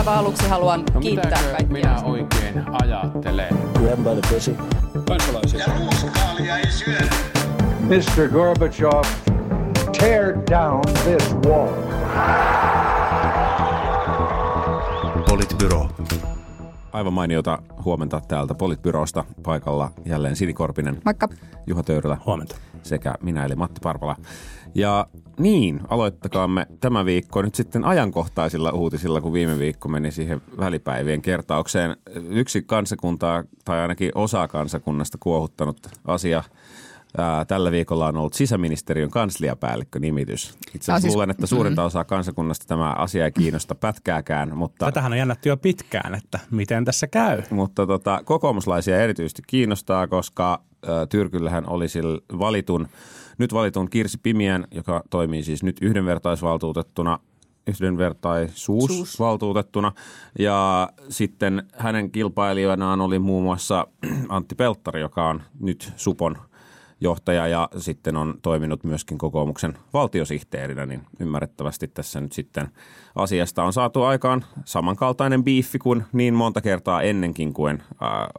aivan aluksi haluan kiittää kaikkia. Minä oikein ajattelen? Grab by the pussy. Kansalaisia. Ja ruuskaalia ei syödä. Mr. Gorbachev, tear down this wall. Politbyro. Aivan mainiota huomenta täältä Politbyrosta. Paikalla jälleen Sini Korpinen. Moikka. Juha Töyrylä. Huomenta. Sekä minä eli Matti Parvola. Ja niin, aloittakaamme tämä viikko nyt sitten ajankohtaisilla uutisilla, kun viime viikko meni siihen välipäivien kertaukseen. Yksi kansakuntaa tai ainakin osa kansakunnasta kuohuttanut asia. Tällä viikolla on ollut sisäministeriön kansliapäällikkönimitys. Itse asiassa luulen, että suurinta osaa kansakunnasta tämä asia ei kiinnosta pätkääkään. Mutta, tätähän on jännätty jo pitkään, että miten tässä käy. Mutta kokoomuslaisia erityisesti kiinnostaa, koska Tyrkyllähän oli nyt valitun Kirsi Pimiän, joka toimii siis nyt yhdenvertaisuusvaltuutettuna. Ja sitten hänen kilpailijoinaan oli muun muassa Antti Peltari, joka on nyt Supon johtaja ja sitten on toiminut myöskin kokoomuksen valtiosihteerinä, niin ymmärrettävästi tässä nyt sitten asiasta on saatu aikaan samankaltainen biiffi kuin niin monta kertaa ennenkin, kuin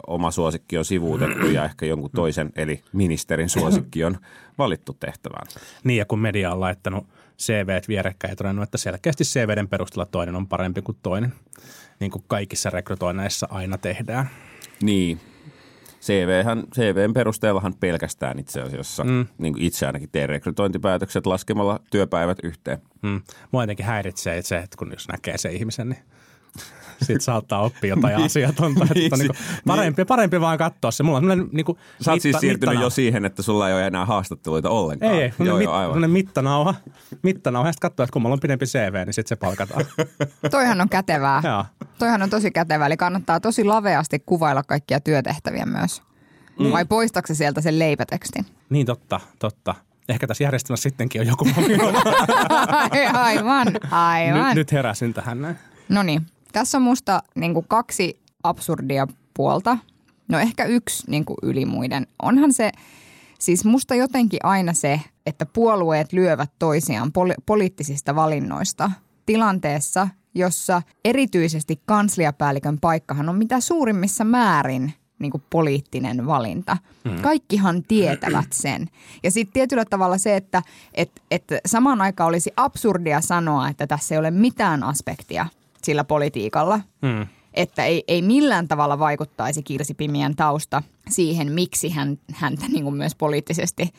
oma suosikki on sivuutettu ja ehkä jonkun toisen eli ministerin suosikki on valittu tehtävään. Niin ja kun media on laittanut CV:t vierekkäin ja todennut, että selkeästi CV:den perusteella toinen on parempi kuin toinen, niin kuin kaikissa rekrytoinneissa aina tehdään. Niin. CV:n perusteellahan pelkästään itse asiassa, niin kuin itse ainakin teen rekrytointipäätökset laskemalla työpäivät yhteen. Mua jotenkin häiritsee se, että kun jos näkee se ihmisen, niin sitten saattaa oppia jotain asiatonta. Että on parempi vaan katsoa se. Mulla on niinku sä oot siis siirtynyt jo siihen, että sulla ei ole enää haastatteluita ollenkaan. Ei, mittanauha. Ja sitten katsoo, että kun mulla on pidempi CV, niin sitten se palkataan. Toihan on kätevää. Joo. Toihan on tosi kätevää. Eli kannattaa tosi laveasti kuvailla kaikkia työtehtäviä myös. Vai poistaako sieltä sen leipätekstin? Niin totta. Ehkä tässä järjestelmässä sittenkin on joku ongelma. Aivan. Nyt heräsin tähän näin. Noniin. Tässä on musta niinku kaksi absurdia puolta. No ehkä yksi niinku yli muiden. Onhan se, siis musta jotenkin aina se, että puolueet lyövät toisiaan poliittisista valinnoista tilanteessa, jossa erityisesti kansliapäällikön paikkahan on mitä suurimmissa määrin niinku poliittinen valinta. Kaikkihan tietävät sen. Ja sitten tietyllä tavalla se, että samaan aikaan olisi absurdia sanoa, että tässä ei ole mitään aspektia sillä politiikalla, että ei millään tavalla vaikuttaisi Kirsi Pimiän tausta siihen, miksi häntä niin kuin myös poliittisesti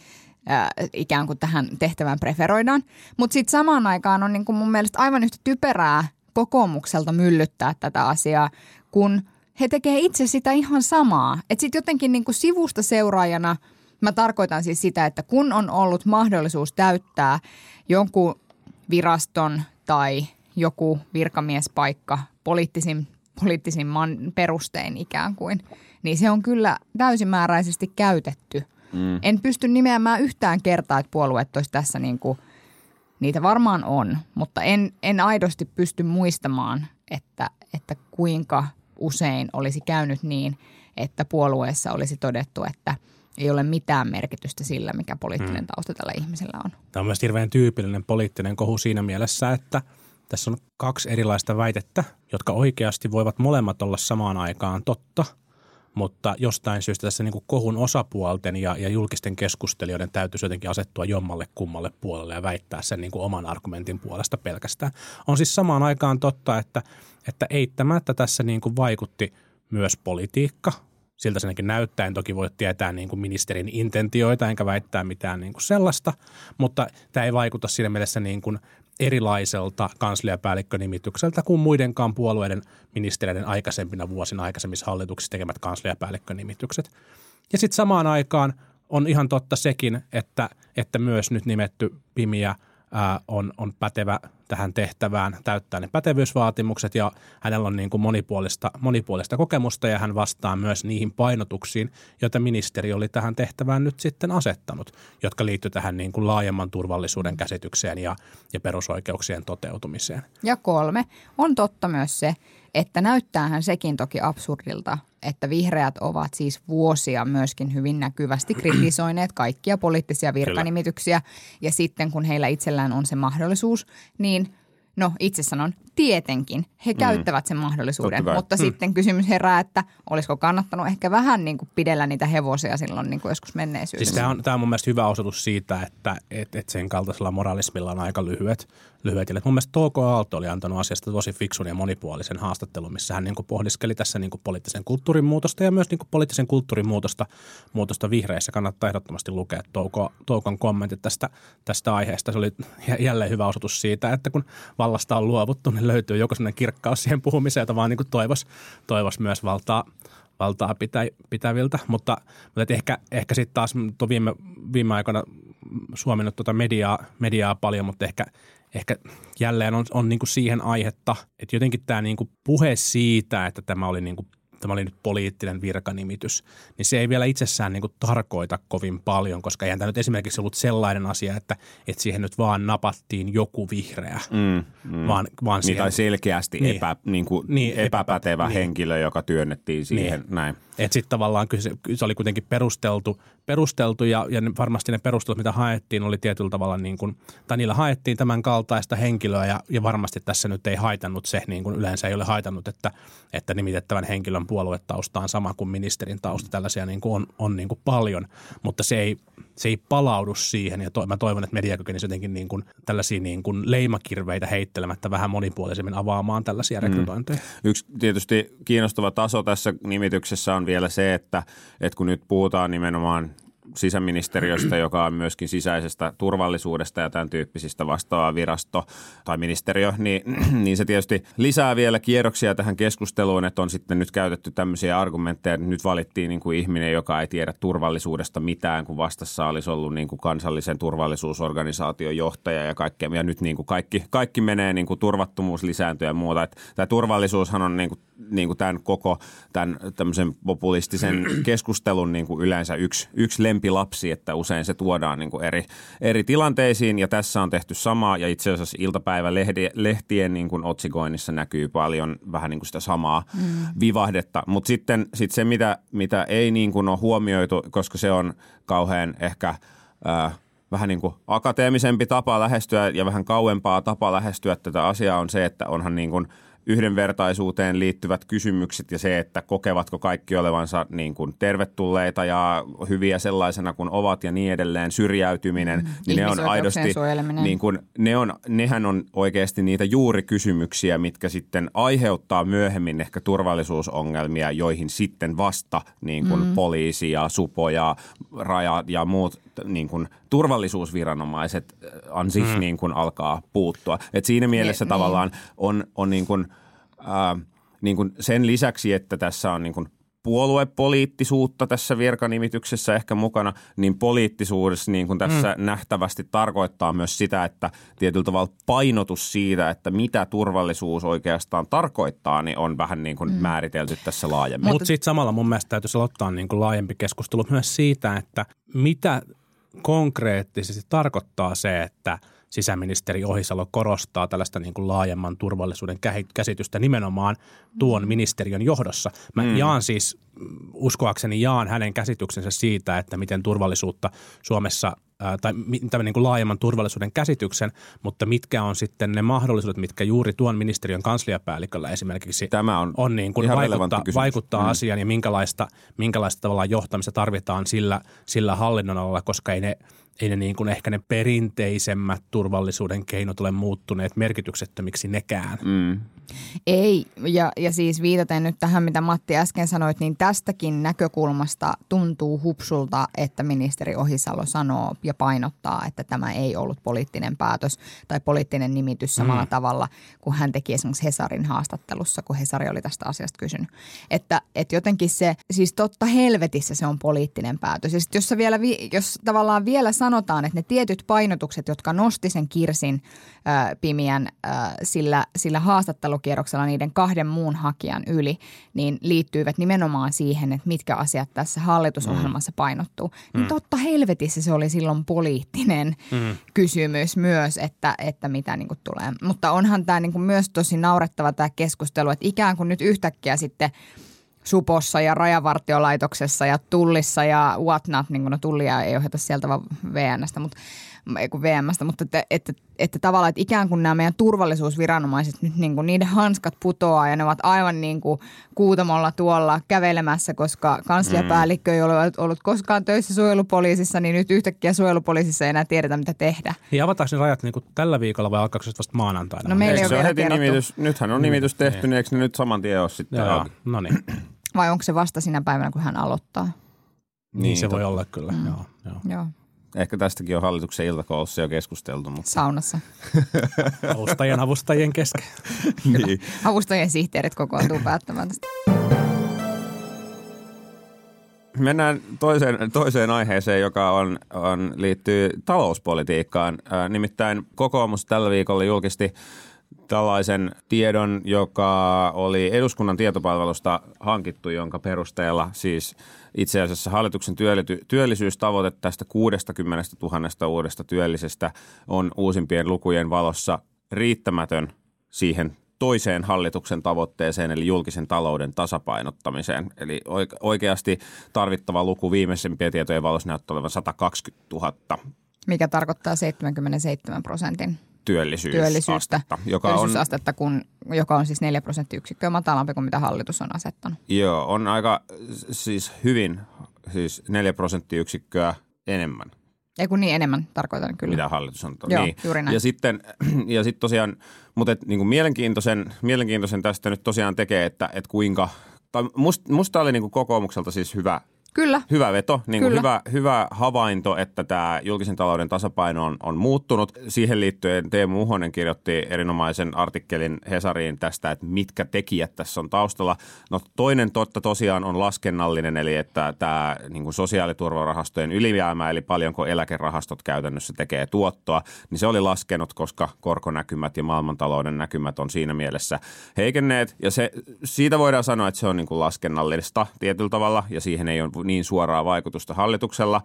ikään kuin tähän tehtävään preferoidaan. Mutta sitten samaan aikaan on niin kuin mun mielestä aivan yhtä typerää kokoomukselta myllyttää tätä asiaa, kun he tekee itse sitä ihan samaa. Että sitten jotenkin niin kuin sivusta seuraajana, mä tarkoitan siis sitä, että kun on ollut mahdollisuus täyttää jonkun viraston tai joku virkamiespaikka poliittisin perustein ikään kuin, niin se on kyllä täysimääräisesti käytetty. En pysty nimeämään yhtään kertaa, että puolueet olisi tässä niin kuin, niitä varmaan on, mutta en aidosti pysty muistamaan, että kuinka usein olisi käynyt niin, että puolueessa olisi todettu, että ei ole mitään merkitystä sillä, mikä poliittinen tausta tällä ihmisellä on. Tämä on myös hirveän tyypillinen poliittinen kohu siinä mielessä, että tässä on kaksi erilaista väitettä, jotka oikeasti voivat molemmat olla samaan aikaan totta, mutta jostain syystä tässä niin kuin kohun osapuolten ja julkisten keskustelijoiden täytyisi jotenkin asettua jommalle kummalle puolelle ja väittää sen niin kuin oman argumentin puolesta pelkästään. On siis samaan aikaan totta, että eittämättä tässä niin kuin vaikutti myös politiikka. Siltä se näyttää, en toki voi tietää niin kuin ministerin intentioita enkä väittää mitään niin kuin sellaista, mutta tämä ei vaikuta siinä mielessä niin kuin erilaiselta kansliapäällikkönimitykseltä kuin muidenkaan puolueiden ministereiden aikaisempina vuosina aikaisemmissa hallituksissa tekemät kansliapäällikkönimitykset. Ja sitten samaan aikaan on ihan totta sekin, että myös nyt nimetty Pimiä on pätevä tähän tehtävään, täyttää ne pätevyysvaatimukset ja hänellä on niin kuin monipuolista kokemusta ja hän vastaa myös niihin painotuksiin, joita ministeri oli tähän tehtävään nyt sitten asettanut, jotka liittyy tähän niin kuin laajemman turvallisuuden käsitykseen ja perusoikeuksien toteutumiseen. Ja 3. On totta myös se, että näyttäähän sekin toki absurdilta, että vihreät ovat siis vuosia myöskin hyvin näkyvästi kritisoineet kaikkia poliittisia virkanimityksiä. Kyllä. Ja sitten kun heillä itsellään on se mahdollisuus, niin itse sanon tietenkin he käyttävät sen mahdollisuuden, mutta sitten kysymys herää, että olisiko kannattanut ehkä vähän niin kuin pidellä niitä hevosia silloin niin kuin joskus menneisyydessä. Siis tämä on mun mielestä hyvä osoitus siitä, että sen kaltaisella moraalismilla on aika lyhyet. Mun mielestä Touko Aalto oli antanut asiasta tosi fiksun ja monipuolisen haastattelun, missä hän niin kuin pohdiskeli tässä niin kuin poliittisen kulttuurin muutosta ja myös niin kuin poliittisen kulttuurin muutosta vihreissä. Kannattaa ehdottomasti lukea Toukon kommentit tästä aiheesta. Se oli jälleen hyvä osoitus siitä, että kun vallasta on luovuttu, niin löytyy joku sellainen kirkkaus siihen puhumiseen, jota vaan niin kuin toivoisi myös valtaa pitäviltä. Mutta ehkä sitten taas viime aikoina Suomi on tuota mediaa paljon, mutta ehkä jälleen on niin kuin siihen aihetta, että jotenkin tämä niin kuin puhe siitä, että tämä oli nyt poliittinen virkanimitys, niin se ei vielä itsessään niin kuin tarkoita kovin paljon, koska eihän tämä nyt esimerkiksi ollut sellainen asia, että siihen nyt vaan napattiin joku vihreä. Vaan siihen, tai selkeästi epäpätevä henkilö, joka työnnettiin siihen näin. Että sitten tavallaan se oli kuitenkin perusteltu ja varmasti ne perustelut, mitä haettiin, oli tietyllä tavalla niin kuin, tai niillä haettiin tämän kaltaista henkilöä ja varmasti tässä nyt ei haitannut se, niin kuin yleensä ei ole haitannut, että nimitettävän henkilön puoluetausta on sama kuin ministerin tausta, tällaisia niin kuin on niin kuin paljon, mutta se ei palaudu siihen ja mä toivon, että media kykenisi jotenkin niin kuin tällaisia niin kuin leimakirveitä heittelemättä vähän monipuolisemmin avaamaan tällaisia rekrytointeja. Yksi tietysti kiinnostava taso tässä nimityksessä on vielä se, että kun nyt puhutaan nimenomaan sisäministeriöstä, joka on myöskin sisäisestä turvallisuudesta ja tämän tyyppisistä vastaava virasto tai ministeriö, niin se tietysti lisää vielä kierroksia tähän keskusteluun, että on sitten nyt käytetty tämmöisiä argumentteja, että nyt valittiin niin kuin ihminen, joka ei tiedä turvallisuudesta mitään, kun vastassa olisi ollut niin kuin kansallisen turvallisuusorganisaation johtaja ja kaikkea. Ja nyt niin kuin kaikki menee niin kuin turvattomuuslisääntöön ja muuta. Että tämä turvallisuushan on niin kuin tämän koko tämän tämmöisen populistisen keskustelun niin kuin yleensä yksi lempilapsi, että usein se tuodaan niin kuin eri tilanteisiin ja tässä on tehty samaa ja itse asiassa iltapäivälehtien niin kuin otsikoinnissa näkyy paljon vähän niin kuin sitä samaa vivahdetta, mutta sitten se mitä ei niin kuin ole huomioitu, koska se on kauhean ehkä vähän niin kuin akateemisempi tapa lähestyä ja vähän kauempaa tapa lähestyä tätä asiaa on se, että onhan niin kuin yhdenvertaisuuteen liittyvät kysymykset ja se, että kokevatko kaikki olevansa niin kuin tervetulleita ja hyviä sellaisena kuin ovat ja niin edelleen, syrjäytyminen, niin ne on aidosti, niin kuin, nehän on oikeasti niitä juurikysymyksiä, mitkä sitten aiheuttaa myöhemmin ehkä turvallisuusongelmia, joihin sitten vasta niin kuin poliisi ja supo ja raja ja muut niin kuin turvallisuusviranomaiset niin kuin alkaa puuttua. Et siinä mielessä tavallaan on niin kuin sen lisäksi, että tässä on niin kuin puoluepoliittisuutta tässä virkanimityksessä ehkä mukana, niin poliittisuudessa niin kuin tässä nähtävästi tarkoittaa myös sitä, että tietyllä tavalla painotus siitä, että mitä turvallisuus oikeastaan tarkoittaa, niin on vähän niin kuin määritelty tässä laajemmin. Mutta sitten samalla mun mielestä täytyisi aloittaa niin kuin laajempi keskustelu myös siitä, että mitä konkreettisesti tarkoittaa se, että sisäministeri Ohisalo korostaa tällaista niin kuin laajemman turvallisuuden käsitystä nimenomaan tuon ministeriön johdossa. Mä jaan siis, uskoakseni jaan hänen käsityksensä siitä, että miten turvallisuutta Suomessa tai tämän niin kuin laajemman turvallisuuden käsityksen, mutta mitkä on sitten ne mahdollisuudet, mitkä juuri tuon ministeriön kansliapäälliköllä esimerkiksi on niin kuin vaikuttaa asiaan ja minkälaista tavallaan johtamista tarvitaan sillä hallinnonalalla, koska ei ne niin kuin ehkä ne perinteisemmät turvallisuuden keinot ole muuttuneet merkityksettömiksi nekään. Ei, ja siis viitaten nyt tähän, mitä Matti äsken sanoit, niin tästäkin näkökulmasta tuntuu hupsulta, että ministeri Ohisalo sanoo ja painottaa, että tämä ei ollut poliittinen päätös tai poliittinen nimitys samalla tavalla, kun hän teki esimerkiksi Hesarin haastattelussa, kun Hesari oli tästä asiasta kysynyt. Että jotenkin se, siis totta helvetissä se on poliittinen päätös. Ja sitten jos vielä, jos tavallaan vielä sanotaan, että ne tietyt painotukset, jotka nosti sen Kirsin Pimiän sillä haastattelukierroksella niiden kahden muun hakijan yli, niin liittyivät nimenomaan siihen, että mitkä asiat tässä hallitusohjelmassa painottuu. Niin totta helvetissä se oli silloin poliittinen kysymys myös, että mitä niin kuin tulee. Mutta onhan tämä niin kuin myös tosi naurettava tämä keskustelu, että ikään kuin nyt yhtäkkiä sitten Supossa ja Rajavartiolaitoksessa ja Tullissa ja whatnot, niin kuin no Tullia ei ohjata sieltä vaan VN:stä, mutta VM:stä, mutta että tavallaan, että ikään kuin nämä meidän turvallisuusviranomaiset nyt niin kuin niiden hanskat putoaa ja ne ovat aivan niin kuin kuutamolla tuolla kävelemässä, koska kansliapäällikkö ei ole ollut koskaan töissä suojelupoliisissa, niin nyt yhtäkkiä suojelupoliisissa ei enää tiedetä, mitä tehdä. Ja avataanko ne rajat niin kuin tällä viikolla vai alkaako se vasta maanantaina? No meillä ei ole vielä kerrottu. Nythän on nimitys tehty, niin eikö ne nyt saman tien ole sitten auki? No niin. Vai onko se vasta sinä päivänä, kun hän aloittaa? Niin se voi olla kyllä, joo. Ehkä tästäkin on hallituksen iltakoossa jo keskusteltu. Mutta... saunassa. Avustajien kesken. Niin. Avustajien sihteerit kokoontuu päättämään tästä. Mennään toiseen aiheeseen, joka liittyy talouspolitiikkaan. Nimittäin kokoomus tällä viikolla julkisti tällaisen tiedon, joka oli eduskunnan tietopalvelusta hankittu, jonka perusteella siis itse asiassa hallituksen työllisyystavoite tästä 60 000 uudesta työllisestä on uusimpien lukujen valossa riittämätön siihen toiseen hallituksen tavoitteeseen, eli julkisen talouden tasapainottamiseen. Eli oikeasti tarvittava luku viimeisimpien tietojen valossa näyttää olevan 120 000. Mikä tarkoittaa 77% työllisyysastetta, joka on siis 4% matalampi kuin mitä hallitus on asettanut. Joo, on aika siis 4% enemmän. Ei kun niin enemmän tarkoitan kyllä. Mitä hallitus on tuonut. Joo, niin. Juuri näin. Ja sitten tosiaan, mutta et, niin kuin mielenkiintoisen tästä nyt tosiaan tekee, että kuinka, tai musta oli niin kuin kokoomukselta siis hyvä. Kyllä. Hyvä veto, niin kuin hyvä havainto, että tämä julkisen talouden tasapaino on muuttunut. Siihen liittyen Teemu Muhonen kirjoitti erinomaisen artikkelin Hesariin tästä, että mitkä tekijät tässä on taustalla. No toinen totta tosiaan on laskennallinen, eli että tämä niin kuin sosiaaliturvarahastojen ylijäämä, eli paljonko eläkerahastot käytännössä tekee tuottoa, niin se oli laskenut, koska korkonäkymät ja maailmantalouden näkymät on siinä mielessä heikenneet. Ja siitä voidaan sanoa, että se on niin kuin laskennallista tietyllä tavalla, ja siihen ei ole niin suoraa vaikutusta hallituksella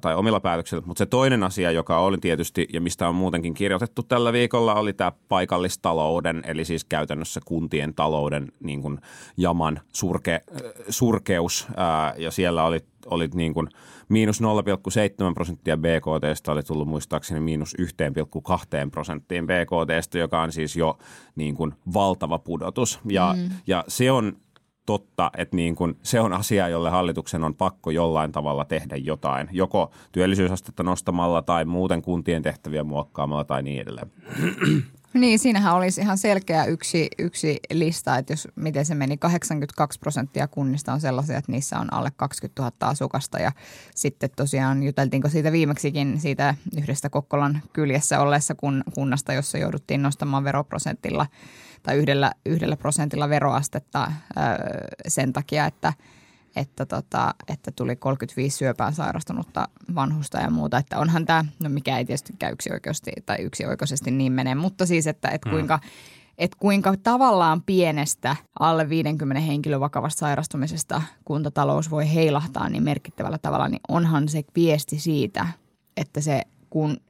tai omilla päätöksillä, mutta se toinen asia, joka oli tietysti ja mistä on muutenkin kirjoitettu tällä viikolla, oli tämä paikallistalouden, eli siis käytännössä kuntien talouden niin kuin jaman surkeus ja siellä oli niin kuin miinus 0,7% BKT:stä oli tullut muistaakseni miinus 1,2% BKT:stä, joka on siis jo niin kuin valtava pudotus ja se on totta, että niin kun se on asia, jolle hallituksen on pakko jollain tavalla tehdä jotain, joko työllisyysastetta nostamalla tai muuten kuntien tehtäviä muokkaamalla tai niin edelleen. Niin, siinähän olisi ihan selkeä yksi lista, että jos miten se meni, 82% kunnista on sellaisia, että niissä on alle 20 000 asukasta ja sitten tosiaan juteltiinko siitä viimeksikin siitä yhdestä Kokkolan kyljessä olleessa kunnasta, jossa jouduttiin nostamaan veroprosentilla tai yhdellä prosentilla veroastetta sen takia, että tuli 35 syöpään sairastunutta vanhusta ja muuta. Että onhan tämä, no mikä ei tietysti käy yksioikoisesti niin mene, mutta siis, että kuinka tavallaan pienestä alle 50 henkilön vakavasta sairastumisesta kuntatalous voi heilahtaa niin merkittävällä tavalla, niin onhan se viesti siitä,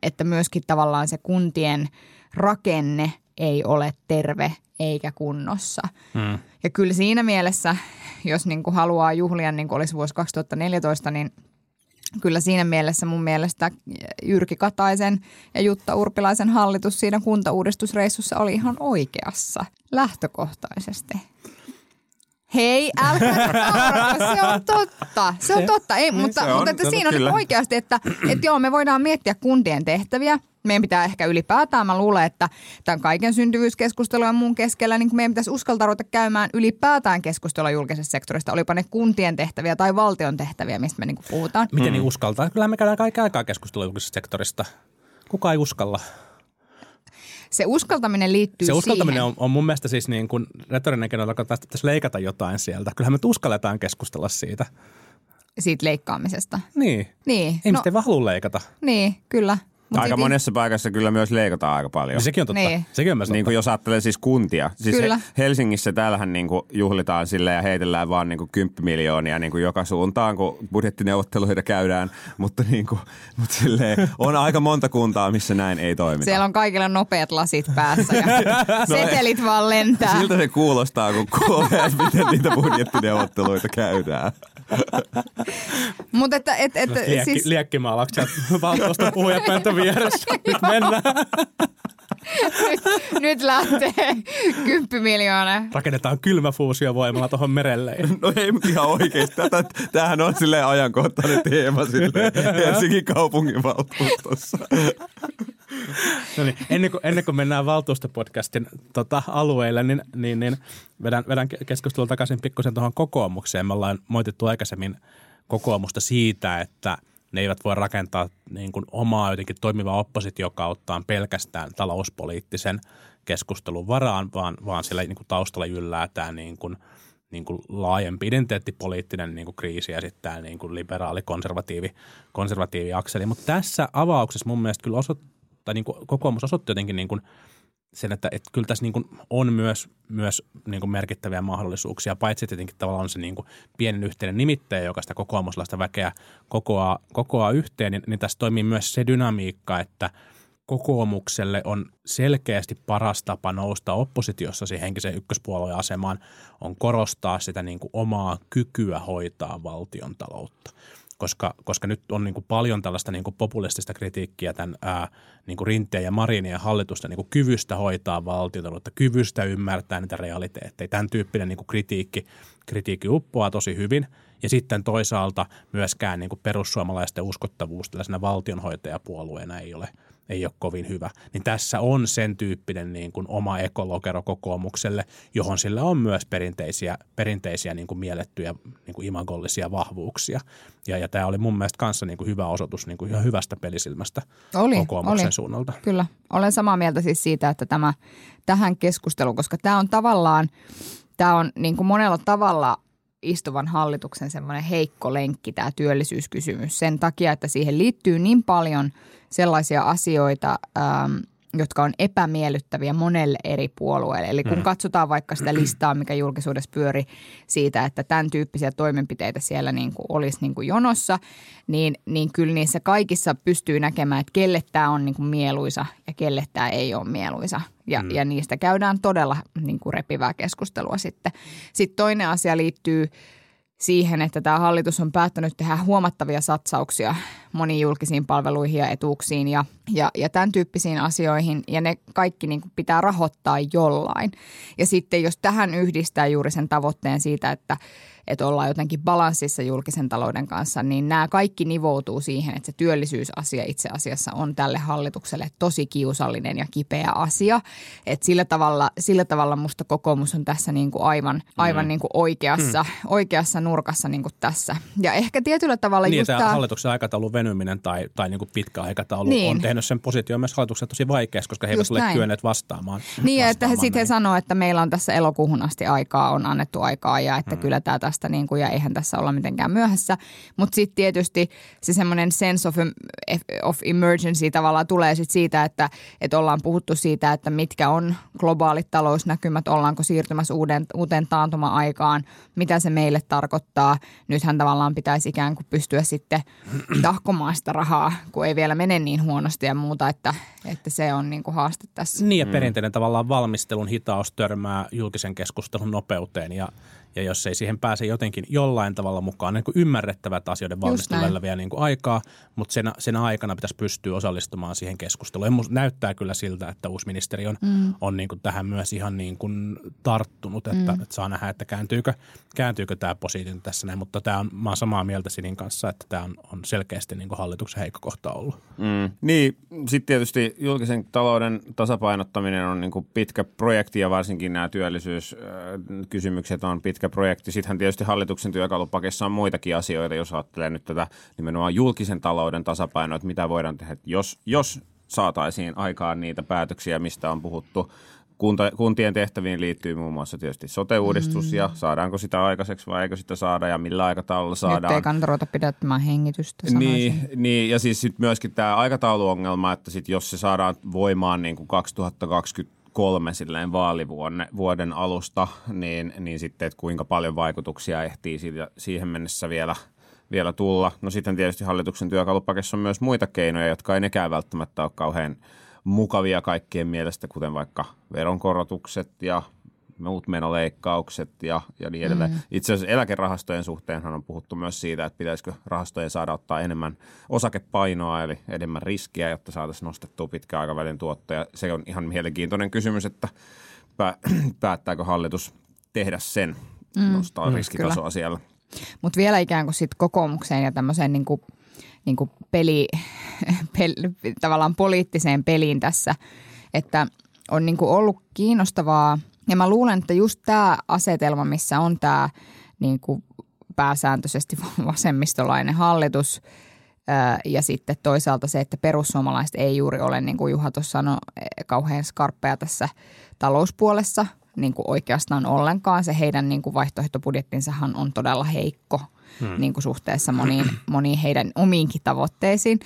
että myöskin tavallaan se kuntien rakenne ei ole terve eikä kunnossa. Mm. Ja kyllä siinä mielessä, jos niin kuin haluaa juhlia niin kuin olisi vuosi 2014, niin kyllä siinä mielessä mun mielestä Jyrki Kataisen ja Jutta Urpilaisen hallitus siinä kuntauudistusreissussa oli ihan oikeassa lähtökohtaisesti. Hei, älkää naurata, se on totta. Se on totta, ei, mutta että siinä on oikeasti, että joo, me voidaan miettiä kuntien tehtäviä. Meidän pitää ehkä ylipäätään, mä luulen, että tämän kaiken syntyvyyskeskustelun ja muun keskellä, niin meidän pitäisi uskaltaa ruveta käymään ylipäätään keskustelua julkisesta sektorista, olipa ne kuntien tehtäviä tai valtion tehtäviä, mistä me niin kuin puhutaan. Miten niin uskaltaa? Kyllähän me käydään kaiken aikaa keskustelua julkisesta sektorista. Kuka ei uskalla? Se uskaltaminen liittyy siihen. Se uskaltaminen on mun mielestä siis niin kuin retorinen keino, joka tästä pitäisi leikata jotain sieltä. Kyllähän me uskalletaan keskustella siitä. Siitä leikkaamisesta. Niin. Ihmisten vaan halua leikata. Niin, kyllä. Aika monessa paikassa kyllä myös leikataan aika paljon. Niin sekin on totta. Niin. Sekin on myös totta. Niin kuin jos ajattelee siis kuntia. Siis Helsingissä täällähän niin kuin juhlitaan sille ja heitellään vaan niin kuin 10 miljoonia niin kuin joka suuntaan, kun budjettineuvotteluita käydään. Mutta, niin kuin, silleen, on aika monta kuntaa, missä näin ei toimita. Siellä on kaikilla nopeat lasit päässä ja setelit vaan lentää. Siltä se kuulostaa, kun kuulee, miten niitä budjettineuvotteluita käydään. Mut et siis liekkimaalaksi vaan tuosta puhujapäätön vieressä. Nyt mennään. Nyt lähtee 10 miljoonaa. Rakennetaan kylmäfuusiovoimalla tuohon merelle. No ei ihan oikeesti. Tämähän on silleen ajankohtainen teema silleen Helsingin kaupunginvaltuustossa. No niin, ennen kuin mennään valtuustopodcastin alueille, niin vedän keskustelua takaisin pikkusen tuohon kokoomukseen. Me ollaan moitettu aikaisemmin kokoomusta siitä, että ne eivät voi rakentaa niin kuin omaa jotenkin toimivaa oppositiokauttaan pelkästään talouspoliittisen keskustelun varaan, vaan siellä niin kuin taustalla jylläätään niin kuin laajempi identiteettipoliittinen niin kuin kriisi ja sitten tämä niin kuin liberaali konservatiivi akseli. Mutta tässä avauksessa mun mielestä kyllä kokoomus osoitti jotenkin niin kuin sen, että kyllä tässä niin kuin on myös niin kuin merkittäviä mahdollisuuksia, paitsi tietenkin tavallaan se niin kuin pienen yhteinen nimittäjä, joka sitä kokoomuslaista väkeä kokoaa yhteen, niin tässä toimii myös se dynamiikka, että kokoomukselle on selkeästi paras tapa nousta oppositiossa siihen henkiseen ykköspuolueen asemaan, on korostaa sitä niin kuin omaa kykyä hoitaa valtion taloutta. Koska nyt on niin kuin paljon tällaista niin kuin populistista kritiikkiä tämän niin kuin Rinteen ja Marinin hallitusten niin kuin kyvystä hoitaa valtiontaloutta, kyvystä ymmärtää niitä realiteetteja. Tämän tyyppinen niin kuin kritiikki uppoaa tosi hyvin. Ja sitten toisaalta myöskään niin kuin perussuomalaisten uskottavuus tällaisena valtionhoitajapuolueena ei ole kovin hyvä. Niin tässä on sen tyyppinen niin kuin oma ekolokero kokoomukselle, johon sillä on myös perinteisiä niin kuin miellettyjä niin kuin imagollisia vahvuuksia. Ja tämä oli mun mielestä kanssa niin kuin hyvä osoitus niin kuin ihan hyvästä pelisilmästä kokoomuksen suunnalta. Kyllä. Olen samaa mieltä siis siitä, että tähän keskusteluun, koska tämä on niin kuin monella tavalla istuvan hallituksen semmoinen heikko lenkki, tämä työllisyyskysymys, sen takia, että siihen liittyy niin paljon sellaisia asioita, jotka on epämiellyttäviä monelle eri puolueelle. Eli kun katsotaan vaikka sitä listaa, mikä julkisuudessa pyöri siitä, että tämän tyyppisiä toimenpiteitä siellä niin kuin olisi niin kuin jonossa, niin kyllä niissä kaikissa pystyy näkemään, että kelle tämä on niin kuin mieluisa ja kelle tämä ei ole mieluisa. Ja niistä käydään todella niin kuin repivää keskustelua sitten. Sitten toinen asia liittyy siihen, että tämä hallitus on päättänyt tehdä huomattavia satsauksia moniin julkisiin palveluihin ja etuuksiin ja tämän tyyppisiin asioihin. Ja ne kaikki niin kuin pitää rahoittaa jollain. Ja sitten jos tähän yhdistää juuri sen tavoitteen siitä, että ollaan jotenkin balanssissa julkisen talouden kanssa, niin nämä kaikki nivoutuu siihen, että se työllisyysasia itse asiassa on tälle hallitukselle tosi kiusallinen ja kipeä asia. Että sillä tavalla musta kokoomus on tässä niin kuin aivan niin kuin oikeassa nurkassa niin kuin tässä. Ja ehkä tietyllä tavalla niin, just tämä hallituksen aikataulun venyminen tai niin kuin pitkä aikataulu on tehnyt sen position myös hallituksen tosi vaikeaksi, koska he eivät ole kyenneet vastaamaan. Niin, että sitten he sanoo, että meillä on tässä elokuuhun asti aikaa, on annettu aikaa ja että kyllä tämä tästä niin kuin, ja eihän tässä olla mitenkään myöhässä. Mutta sitten tietysti se semmoinen sense of emergency tavallaan tulee sit siitä, että ollaan puhuttu siitä, että mitkä on globaalit talousnäkymät, ollaanko siirtymässä uuteen taantuma-aikaan, mitä se meille tarkoittaa. Nythän tavallaan pitäisi ikään kuin pystyä sitten tahkomaan sitä rahaa, kun ei vielä mene niin huonosti ja muuta, että se on niin kuin haaste tässä. Niin ja perinteinen tavallaan valmistelun hitaus törmää julkisen keskustelun nopeuteen ja jos ei siihen pääse jotenkin jollain tavalla mukaan, niin kuin ymmärrettävät asioiden valmisteluilla vielä niin kuin aikaa, mutta sen aikana pitäisi pystyä osallistumaan siihen keskusteluun. Ja musta näyttää kyllä siltä, että uusi ministeri on niin kuin tähän myös ihan niin kuin tarttunut, että saa nähdä, että kääntyykö tämä positiivinen tässä näin. Mutta tämä on, mä oon samaa mieltä Sinin kanssa, että tämä on selkeästi niin kuin hallituksen heikko kohta ollut. Niin, sitten tietysti julkisen talouden tasapainottaminen on niin kuin pitkä projekti ja varsinkin nämä työllisyyskysymykset on pitkä projekti. Sittenhän tietysti hallituksen työkalupakissa on muitakin asioita, jos ajattelee nyt tätä nimenomaan julkisen talouden tasapainoa, että mitä voidaan tehdä, jos saataisiin aikaan niitä päätöksiä, mistä on puhuttu. Kuntien tehtäviin liittyy muun muassa tietysti sote-uudistus ja saadaanko sitä aikaiseksi vai eikö sitä saada ja millä aikataululla saadaan. Nyt ei kannata ruveta pidättämään hengitystä, niin, ja siis sitten myöskin tämä aikatauluongelma, että sit jos se saadaan voimaan niin kuin 2023 silleen vaalivuoden alusta, niin sitten, että kuinka paljon vaikutuksia ehtii siihen mennessä vielä tulla. No sitten tietysti hallituksen työkalupakissa on myös muita keinoja, jotka ei nekään välttämättä ole kauhean mukavia kaikkien mielestä, kuten vaikka veronkorotukset ja muut menoleikkaukset ja niin edelleen. Itse asiassa eläkerahastojen suhteenhan on puhuttu myös siitä, että pitäisikö rahastojen saada ottaa enemmän osakepainoa, eli enemmän riskiä, jotta saataisiin nostettua pitkän aikavälin tuottoja. Se on ihan mielenkiintoinen kysymys, että päättääkö hallitus tehdä sen, nostaa riskitasoa siellä. Mutta vielä ikään kuin sit kokoomukseen ja tämmöiseen niinku tavallaan poliittiseen peliin tässä, että on niinku ollut kiinnostavaa. Ja mä luulen, että just tämä asetelma, missä on tämä niinku pääsääntöisesti vasemmistolainen hallitus ja sitten toisaalta se, että perussuomalaiset ei juuri ole, niin kuin Juha tuossa sanoi, kauhean skarppeja tässä talouspuolessa niin kuin oikeastaan ollenkaan. Se heidän niin kuin vaihtoehtobudjettinsahan on todella heikko niin kuin suhteessa moniin heidän omiinkin tavoitteisiin,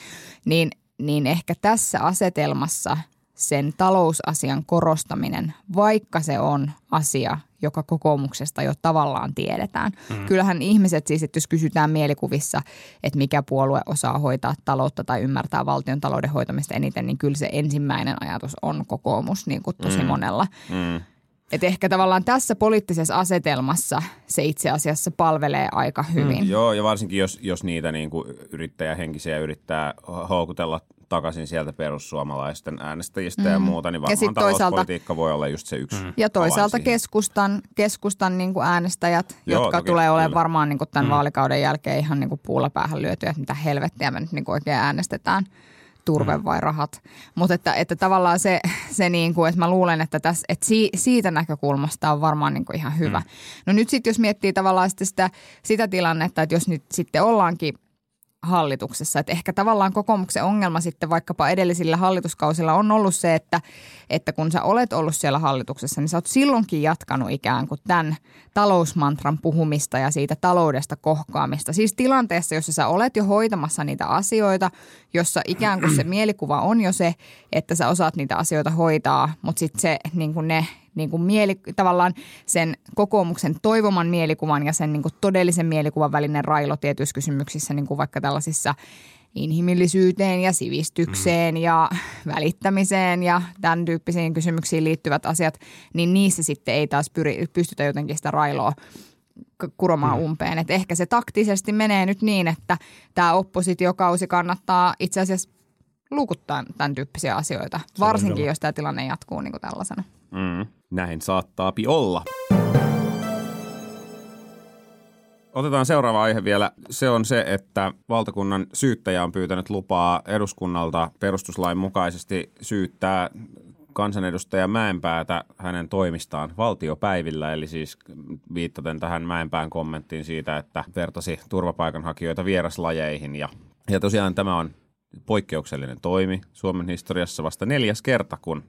niin ehkä tässä asetelmassa sen talousasian korostaminen, vaikka se on asia, joka kokoomuksesta jo tavallaan tiedetään. Kyllähän ihmiset siis, että jos kysytään mielikuvissa, että mikä puolue osaa hoitaa taloutta tai ymmärtää valtion talouden hoitamista eniten, niin kyllä se ensimmäinen ajatus on kokoomus niin kuin tosi monella. Että ehkä tavallaan tässä poliittisessa asetelmassa se itse asiassa palvelee aika hyvin. Joo, ja varsinkin jos niitä niin kuin yrittäjähenkisiä yrittää houkutella takaisin sieltä perussuomalaisten äänestäjistä ja muuta, niin varmaan talouspolitiikka voi olla just se yksi. Ja toisaalta keskustan niin kuin äänestäjät, joo, jotka toki, tulee olemaan varmaan niin kuin tämän vaalikauden jälkeen ihan niin kuin puulla päähän lyötyä, että mitä helvettiä me nyt niin kuin oikein äänestetään. Turve vai rahat. Mutta että tavallaan se niin kuin, että mä luulen, että tässä, että siitä näkökulmasta on varmaan niin kuin ihan hyvä. No nyt sitten jos miettii tavallaan sitä tilannetta, että jos nyt sitten ollaankin hallituksessa, että ehkä tavallaan kokoomuksen ongelma sitten vaikkapa edellisillä hallituskausilla on ollut se, että kun sä olet ollut siellä hallituksessa, niin sä oot silloinkin jatkanut ikään kuin tämän talousmantran puhumista ja siitä taloudesta kohkaamista. Siis tilanteessa, jossa sä olet jo hoitamassa niitä asioita, jossa ikään kuin se mielikuva on jo se, että sä osaat niitä asioita hoitaa, mutta sitten se niin kuin ne niin kuin tavallaan sen kokoomuksen toivoman mielikuvan ja sen niin kuin todellisen mielikuvan välinen railo tietyissä kysymyksissä, niin kuin vaikka tällaisissa inhimillisyyteen ja sivistykseen ja välittämiseen ja tämän tyyppisiin kysymyksiin liittyvät asiat, niin niissä sitten ei taas pystytä jotenkin sitä railoa kuromaan umpeen. Et ehkä se taktisesti menee nyt niin, että tämä oppositiokausi kannattaa itse asiassa luukuttaa tämän tyyppisiä asioita, varsinkin jos tämä tilanne jatkuu niin kuin tällaisena. Näin saattaapi olla. Otetaan seuraava aihe vielä. Se on se, että valtakunnan syyttäjä on pyytänyt lupaa eduskunnalta perustuslain mukaisesti syyttää kansanedustaja Mäenpäätä hänen toimistaan valtiopäivillä. Eli siis viittaten tähän Mäenpään kommenttiin siitä, että vertasi turvapaikanhakijoita vieraslajeihin. Ja tosiaan tämä on poikkeuksellinen toimi Suomen historiassa, vasta 4. kerta, kun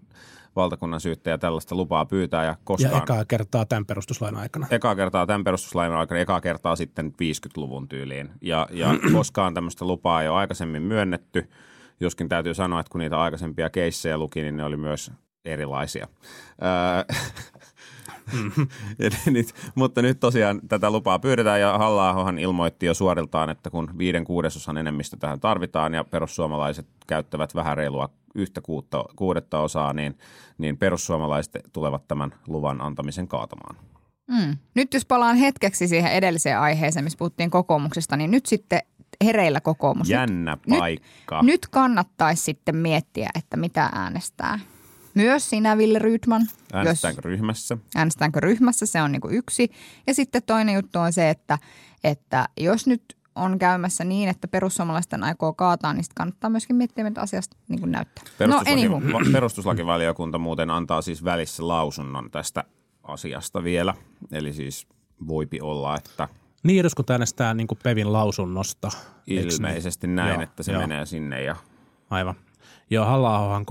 valtakunnan syyttäjä tällaista lupaa pyytää ja koskaan. Ja ekaa kertaa tämän perustuslain aikana, ekaa kertaa sitten 50-luvun tyyliin. Ja koskaan tämmöistä lupaa ei ole aikaisemmin myönnetty, joskin täytyy sanoa, että kun niitä aikaisempia keissejä luki, niin ne oli myös erilaisia. Mutta nyt tosiaan tätä lupaa pyydetään ja Halla-ahohan ilmoitti jo suoriltaan, että kun 5/6 enemmistö tähän tarvitaan ja perussuomalaiset käyttävät vähän reilua 1/6 osaa, niin perussuomalaiset tulevat tämän luvan antamisen kaatamaan. Nyt jos palaan hetkeksi siihen edelliseen aiheeseen, missä puhuttiin kokoomuksesta, niin nyt sitten hereillä kokoomus. Jännä paikka. Nyt kannattaisi sitten miettiä, että mitä äänestää. Myös sinä, Ville Rydman. Äänestäänkö ryhmässä, se on niin kuin yksi. Ja sitten toinen juttu on se, että jos nyt on käymässä niin, että perussuomalaisten aikoo kaataa, niin sitten kannattaa myöskin miettiä, mitä asiasta niin kuin näyttää. Perustuslakivaliokunta muuten antaa siis välissä lausunnon tästä asiasta vielä. Eli siis voipi olla, että... Niin, eduskunta äänestää niin kuin PeVin lausunnosta. Ilmeisesti näin, joo, että se menee sinne. Ja... Aivan. Joo, Halla-ahohan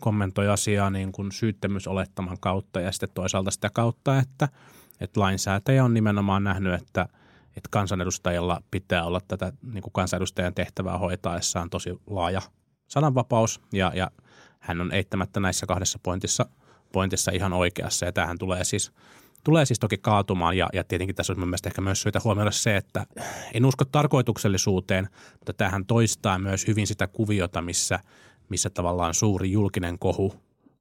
kommentoi asiaa niin kuin syyttömyysolettaman kautta ja sitten toisaalta sitä kautta, että lainsäätäjä on nimenomaan nähnyt, että kansanedustajilla pitää olla tätä niin kuin kansanedustajan tehtävää hoitaessaan tosi laaja sananvapaus ja hän on eittämättä näissä kahdessa pointissa ihan oikeassa ja tämähän tulee siis toki kaatumaan ja tietenkin tässä on mun mielestä ehkä myös syytä huomioida se, että en usko tarkoituksellisuuteen, mutta tämähän toistaa myös hyvin sitä kuviota, missä tavallaan suuri julkinen kohu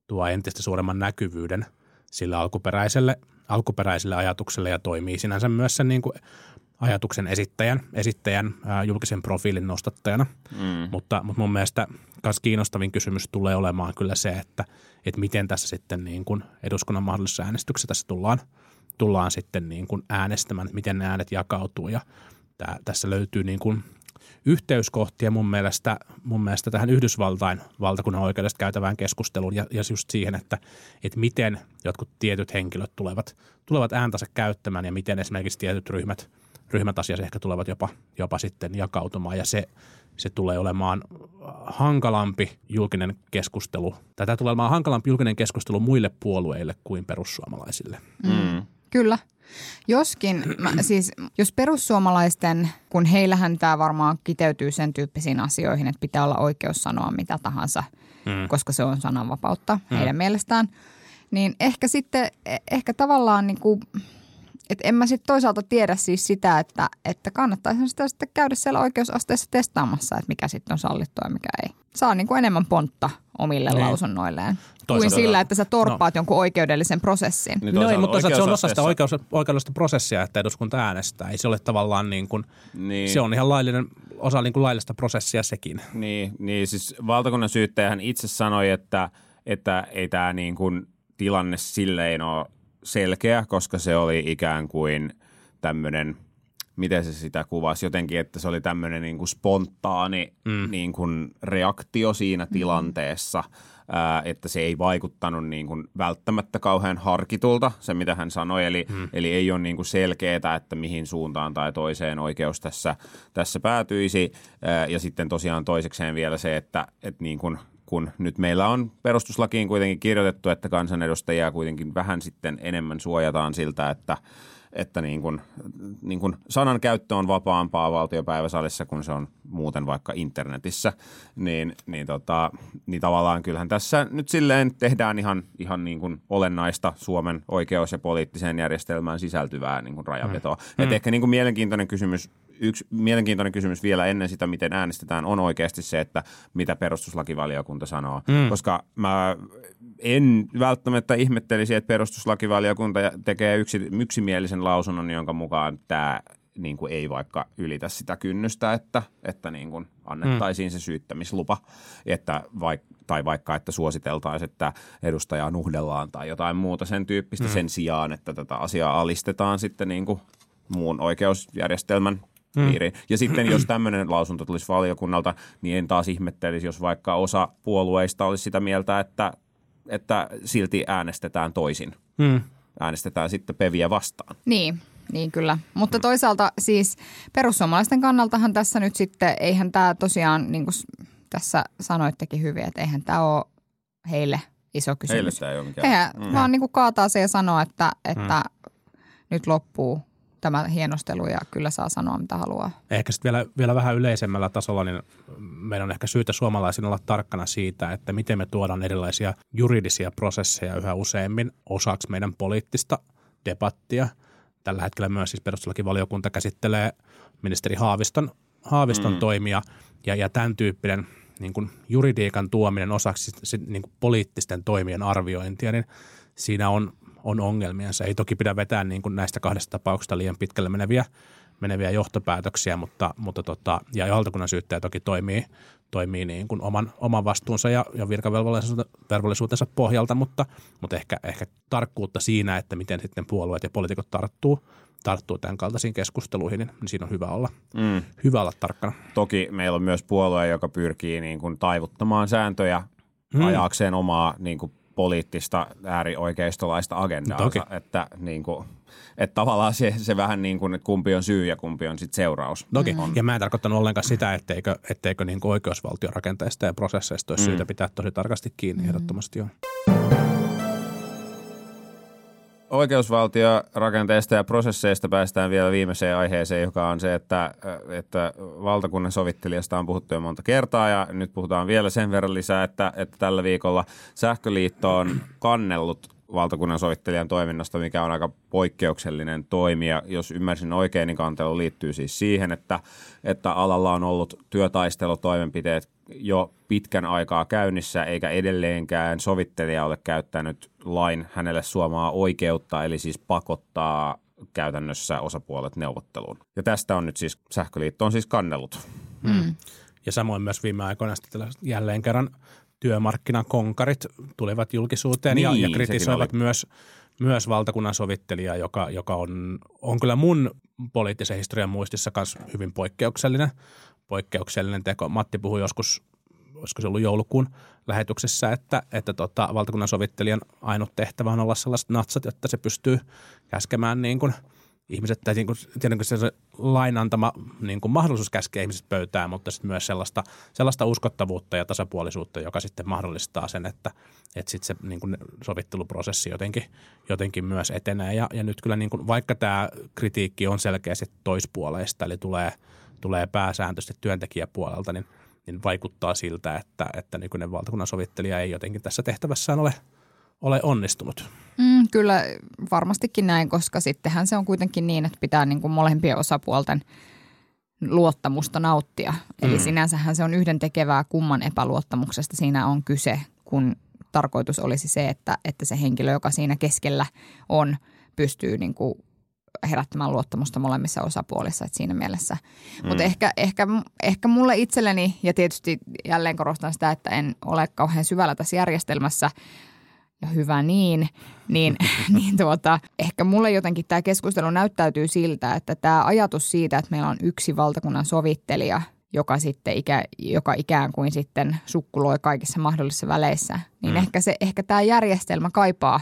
tuo entistä suuremman näkyvyyden sillä alkuperäiselle ajatukselle ja toimii sinänsä myös sen niin kuin ajatuksen esittäjän julkisen profiilin nostattajana. Mm. Mutta mun mielestä myös kiinnostavin kysymys tulee olemaan kyllä se, että miten tässä sitten niin kuin eduskunnan mahdollisessa äänestyksessä tässä tullaan sitten niin kuin äänestämään, että miten ne äänet jakautuu. Ja tässä löytyy niin kuin yhteyskohtia mun mielestä tähän Yhdysvaltain valtakunnan oikeudesta käytävään keskusteluun ja just siihen, että miten jotkut tietyt henkilöt tulevat ääntänsä käyttämään ja miten esimerkiksi tietyt ryhmät asiassa ehkä tulevat jopa sitten jakautumaan ja se tulee olemaan hankalampi julkinen keskustelu. Tätä tulee olemaan hankalampi julkinen keskustelu muille puolueille kuin perussuomalaisille. Mm. Kyllä. Joskin, jos perussuomalaisten, kun heillähän tämä varmaan kiteytyy sen tyyppisiin asioihin, että pitää olla oikeus sanoa mitä tahansa, koska se on sananvapautta heidän mielestään, niin ehkä tavallaan niin kuin, että en mä sitten toisaalta tiedä siis sitä, että kannattaisi sitä sitten käydä siellä oikeusasteessa testaamassa, että mikä sitten on sallittua ja mikä ei. Saa niin kuin enemmän pontta omille lausunnoilleen kuin sillä, että sä torppaat jonkun oikeudellisen prosessin. Niin no ei, mutta se on osa sitä oikeudellista prosessia, että eduskunta äänestää. Ei se ole tavallaan niin kuin, se on ihan laillinen osa niin kuin laillista prosessia sekin. Niin siis valtakunnan syyttäjähän itse sanoi, että ei tämä niin kuin tilanne silleen ole selkeä, koska se oli ikään kuin tämmöinen, miten se sitä kuvasi jotenkin, että se oli tämmöinen niin kuin spontaani niin kuin reaktio siinä tilanteessa, että se ei vaikuttanut niin kuin välttämättä kauhean harkitulta, se mitä hän sanoi, eli ei ole niin kuin selkeää, että mihin suuntaan tai toiseen oikeus tässä päätyisi, ja sitten tosiaan toisekseen vielä se, että niin kuin kun nyt meillä on perustuslakiin kuitenkin kirjoitettu, että kansanedustajia kuitenkin vähän sitten enemmän suojataan siltä, että niin kuin sanan käyttö on vapaampaa valtiopäiväsalissa, kun se on muuten vaikka internetissä, niin tavallaan kyllähän tässä nyt silleen tehdään ihan niin kuin olennaista Suomen oikeus- ja poliittiseen järjestelmään sisältyvää niin kuin rajanvetoa. Et ehkä niin kuin yksi mielenkiintoinen kysymys vielä ennen sitä, miten äänestetään, on oikeasti se, että mitä perustuslakivaliokunta sanoo. Koska mä en välttämättä ihmettelisi, että perustuslakivaliokunta tekee yksimielisen lausunnon, jonka mukaan tämä niin kuin ei vaikka ylitä sitä kynnystä, että niin kuin annettaisiin se syyttämislupa, tai vaikka, että suositeltaisiin, että edustajaa nuhdellaan tai jotain muuta sen tyyppistä sen sijaan, että tätä asiaa alistetaan sitten niin kuin muun oikeusjärjestelmän piiriin. Ja sitten jos tämmöinen lausunto tulisi valiokunnalta, niin en taas ihmettelisi, jos vaikka osa puolueista olisi sitä mieltä, että silti äänestetään toisin. Äänestetään sitten peviä vastaan. Niin kyllä. Mutta toisaalta siis perussuomalaisten kannaltahan tässä nyt sitten, eihän tämä tosiaan, niin kuin tässä sanoittekin hyvin, että eihän tämä ole heille iso kysymys. Heille tämä ei ole mikään. Eihän vaan niin kuin kaataa se ja sanoa, että nyt loppuu tämä hienostelu ja kyllä saa sanoa, mitä haluaa. Ehkä sitten vielä vähän yleisemmällä tasolla, niin meidän on ehkä syytä suomalaisina olla tarkkana siitä, että miten me tuodaan erilaisia juridisia prosesseja yhä useammin osaksi meidän poliittista debattia. Tällä hetkellä myös siis perustuslakivaliokunta käsittelee ministeri Haaviston toimia ja tämän tyyppinen niin kuin juridiikan tuominen osaksi niin kuin poliittisten toimien arviointia, niin siinä on ongelmiansa. Ei toki pidä vetää niin kuin näistä kahdesta tapauksesta liian pitkälle meneviä johtopäätöksiä, mutta ja valtakunnan syyttäjä toki toimii niin kuin oman vastuunsa ja virkavelvollisuutensa pohjalta, mutta ehkä tarkkuutta siinä, että miten sitten puolueet ja poliitikot tarttuu tämän kaltaisiin keskusteluihin, niin siinä on hyvä olla tarkkana. Toki meillä on myös puolue, joka pyrkii niin kuin taivuttamaan sääntöjä ajaakseen omaa niin kuin poliittista äärioikeistolaista agendaa, että niin kuin, että tavallaan se vähän niin kuin, että kumpi on syy ja kumpi on sitten seuraus. Toki. Ja mä en tarkoittanut ollenkaan sitä, etteikö niin kuin oikeusvaltion rakenteista ja prosesseista olisi syytä pitää tosi tarkasti kiinni, ehdottomasti on. Oikeusvaltion rakenteista ja prosesseista päästään vielä viimeiseen aiheeseen, joka on se, että valtakunnan sovittelijasta on puhuttu jo monta kertaa ja nyt puhutaan vielä sen verran lisää, että tällä viikolla Sähköliitto on kannellut valtakunnan sovittelijan toiminnasta, mikä on aika poikkeuksellinen toimija. Jos ymmärsin oikein, niin kantelu liittyy siis siihen, että alalla on ollut työtaistelutoimenpiteet jo pitkän aikaa käynnissä, eikä edelleenkään sovittelija ole käyttänyt lain hänelle suomaa oikeutta, eli siis pakottaa käytännössä osapuolet neuvotteluun. Ja tästä on nyt siis Sähköliitto on siis kannellut. Mm. Ja samoin myös viime aikoina jälleen kerran työmarkkinakonkarit tulevat julkisuuteen niin, ja kritisoivat myös valtakunnan sovittelijaa, joka on kyllä mun poliittisen historian muistissa myös hyvin poikkeuksellinen teko. Matti puhui joskus, olisiko se ollut joulukuun lähetyksessä, että valtakunnan sovittelijan ainut tehtävä on olla sellaiset natsat, että se pystyy käskemään niin kuin ihmiset, tai tietenkin se lain antama niin kuin mahdollisuus käskee ihmiset pöytään, mutta sitten myös sellaista uskottavuutta ja tasapuolisuutta, joka sitten mahdollistaa sen, että sitten se niin kuin sovitteluprosessi jotenkin myös etenee. Ja nyt kyllä niin kuin, vaikka tämä kritiikki on selkeästi toispuoleista, eli tulee pääsääntöisesti työntekijäpuolelta, niin vaikuttaa siltä, että nykyinen valtakunnan sovittelija ei jotenkin tässä tehtävässään ole onnistunut. Kyllä varmastikin näin, koska sittenhän se on kuitenkin niin, että pitää niin kuin molempien osapuolten luottamusta nauttia. Eli sinänsähän se on yhdentekevää, kumman epäluottamuksesta siinä on kyse, kun tarkoitus olisi se, että se henkilö, joka siinä keskellä on, pystyy niin kuin herättämään luottamusta molemmissa osapuolissa, että siinä mielessä. Mutta ehkä mulle itselleni, ja tietysti jälleen korostan sitä, että en ole kauhean syvällä tässä järjestelmässä, ja hyvä niin, ehkä mulle jotenkin tämä keskustelu näyttäytyy siltä, että tämä ajatus siitä, että meillä on yksi valtakunnan sovittelija, joka ikään kuin sitten sukkuloi kaikissa mahdollisissa väleissä, niin ehkä tämä järjestelmä kaipaa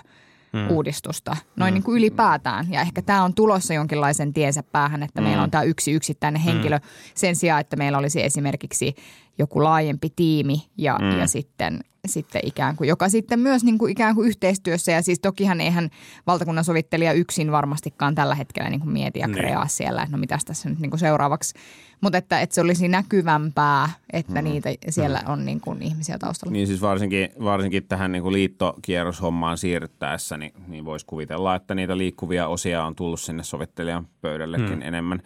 uudistusta noin niin kuin ylipäätään. Ja ehkä tämä on tulossa jonkinlaisen tiensä päähän, että meillä on tämä yksi yksittäinen henkilö sen sijaan, että meillä olisi esimerkiksi joku laajempi tiimi ja sitten ikään kuin, joka sitten myös niin kuin ikään kuin yhteistyössä, ja siis tokihan eihän valtakunnan sovittelija yksin varmastikaan tällä hetkellä niin kuin mieti ja kreaa siellä, että no mitäs tässä nyt niin kuin seuraavaksi, mutta että se olisi näkyvämpää, että niitä siellä on niin kuin ihmisiä taustalla. Niin siis varsinkin tähän niin kuin liittokierroshommaan siirryttäessä, niin voisi kuvitella, että niitä liikkuvia osia on tullut sinne sovittelijan pöydällekin enemmän.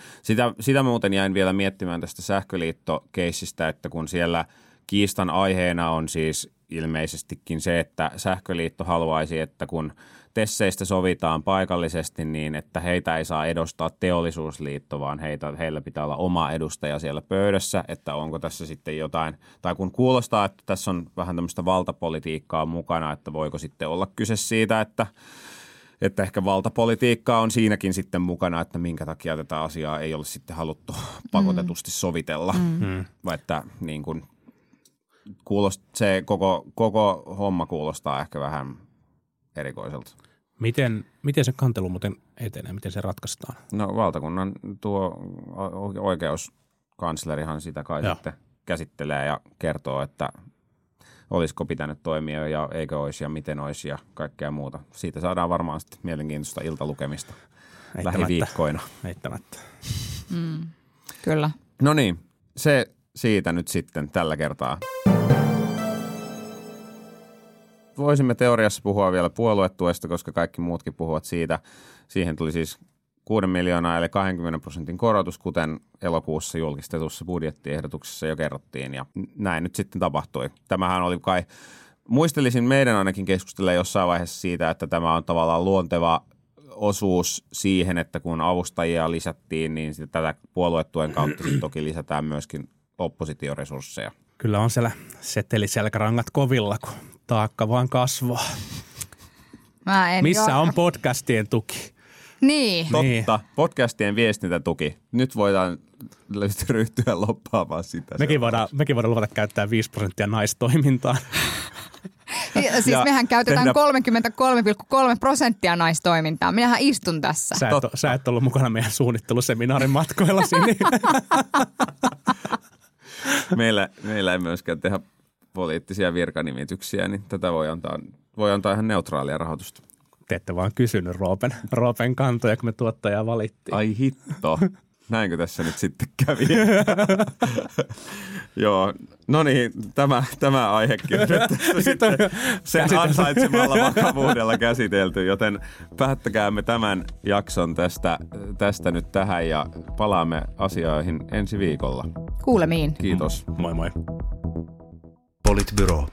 Sitä muuten jäin vielä miettimään tästä Sähköliitto-keissistä, että kun siellä kiistan aiheena on siis ilmeisestikin se, että Sähköliitto haluaisi, että kun tesseistä sovitaan paikallisesti, niin että heitä ei saa edustaa Teollisuusliitto, vaan heillä pitää olla oma edustaja siellä pöydässä, että onko tässä sitten jotain, tai kun kuulostaa, että tässä on vähän tämmöistä valtapolitiikkaa mukana, että voiko sitten olla kyse siitä, että ehkä valtapolitiikkaa on siinäkin sitten mukana, että minkä takia tätä asiaa ei ole sitten haluttu pakotetusti sovitella, vai että niin kuin se koko homma kuulostaa ehkä vähän erikoiselta. Miten se kantelu muuten etenee? Miten se ratkaistaan? No valtakunnan tuo oikeuskanslerihan sitä kai sitten käsittelee ja kertoo, että olisiko pitänyt toimia ja eikö olisi ja miten olisi ja kaikkea muuta. Siitä saadaan varmaan sitten mielenkiintoista iltalukemista lähiviikkoina. Eittämättä. Kyllä. No niin, se siitä nyt sitten tällä kertaa. Voisimme teoriassa puhua vielä puoluetuesta, koska kaikki muutkin puhuvat siitä. Siihen tuli siis 6 miljoonaa eli 20% korotus, kuten elokuussa julkistetussa budjettiehdotuksessa jo kerrottiin. Ja näin nyt sitten tapahtui. Tämähän oli kai, muistelisin meidän ainakin keskustella jossain vaiheessa siitä, että tämä on tavallaan luonteva osuus siihen, että kun avustajia lisättiin, niin tätä puoluetuen kautta toki lisätään myöskin oppositioresursseja. Kyllä on siellä seteliselkärangat kovilla, kun taakka vaan kasvaa. Missä on podcastien tuki? Niin. Totta, podcastien viestintätuki. Nyt voidaan ryhtyä loppaamaan sitä. Mekin voidaan luvata käyttää 5% naistoimintaan. Siis ja mehän käytetään 33.3% naistoimintaa. Minähän istun tässä. Sä et ollut mukana meidän suunnitteluseminaarin matkoilla sinne. Meillä ei myöskään tehdä poliittisia virkanimityksiä, niin tätä voi antaa ihan neutraalia rahoitusta. Te ette vaan kysynyt Roopen kantoja, kun me tuottajaa valittiin. Ai hitto. näinkö tässä nyt sitten kävi? Joo, no niin, tämä aihekin on nyt sitten sen ansaitsemalla vakavuudella käsitelty, joten päättäkäämme tämän jakson tästä nyt tähän ja palaamme asioihin ensi viikolla. Kuulemiin. Kiitos. Moi moi. Politbyro.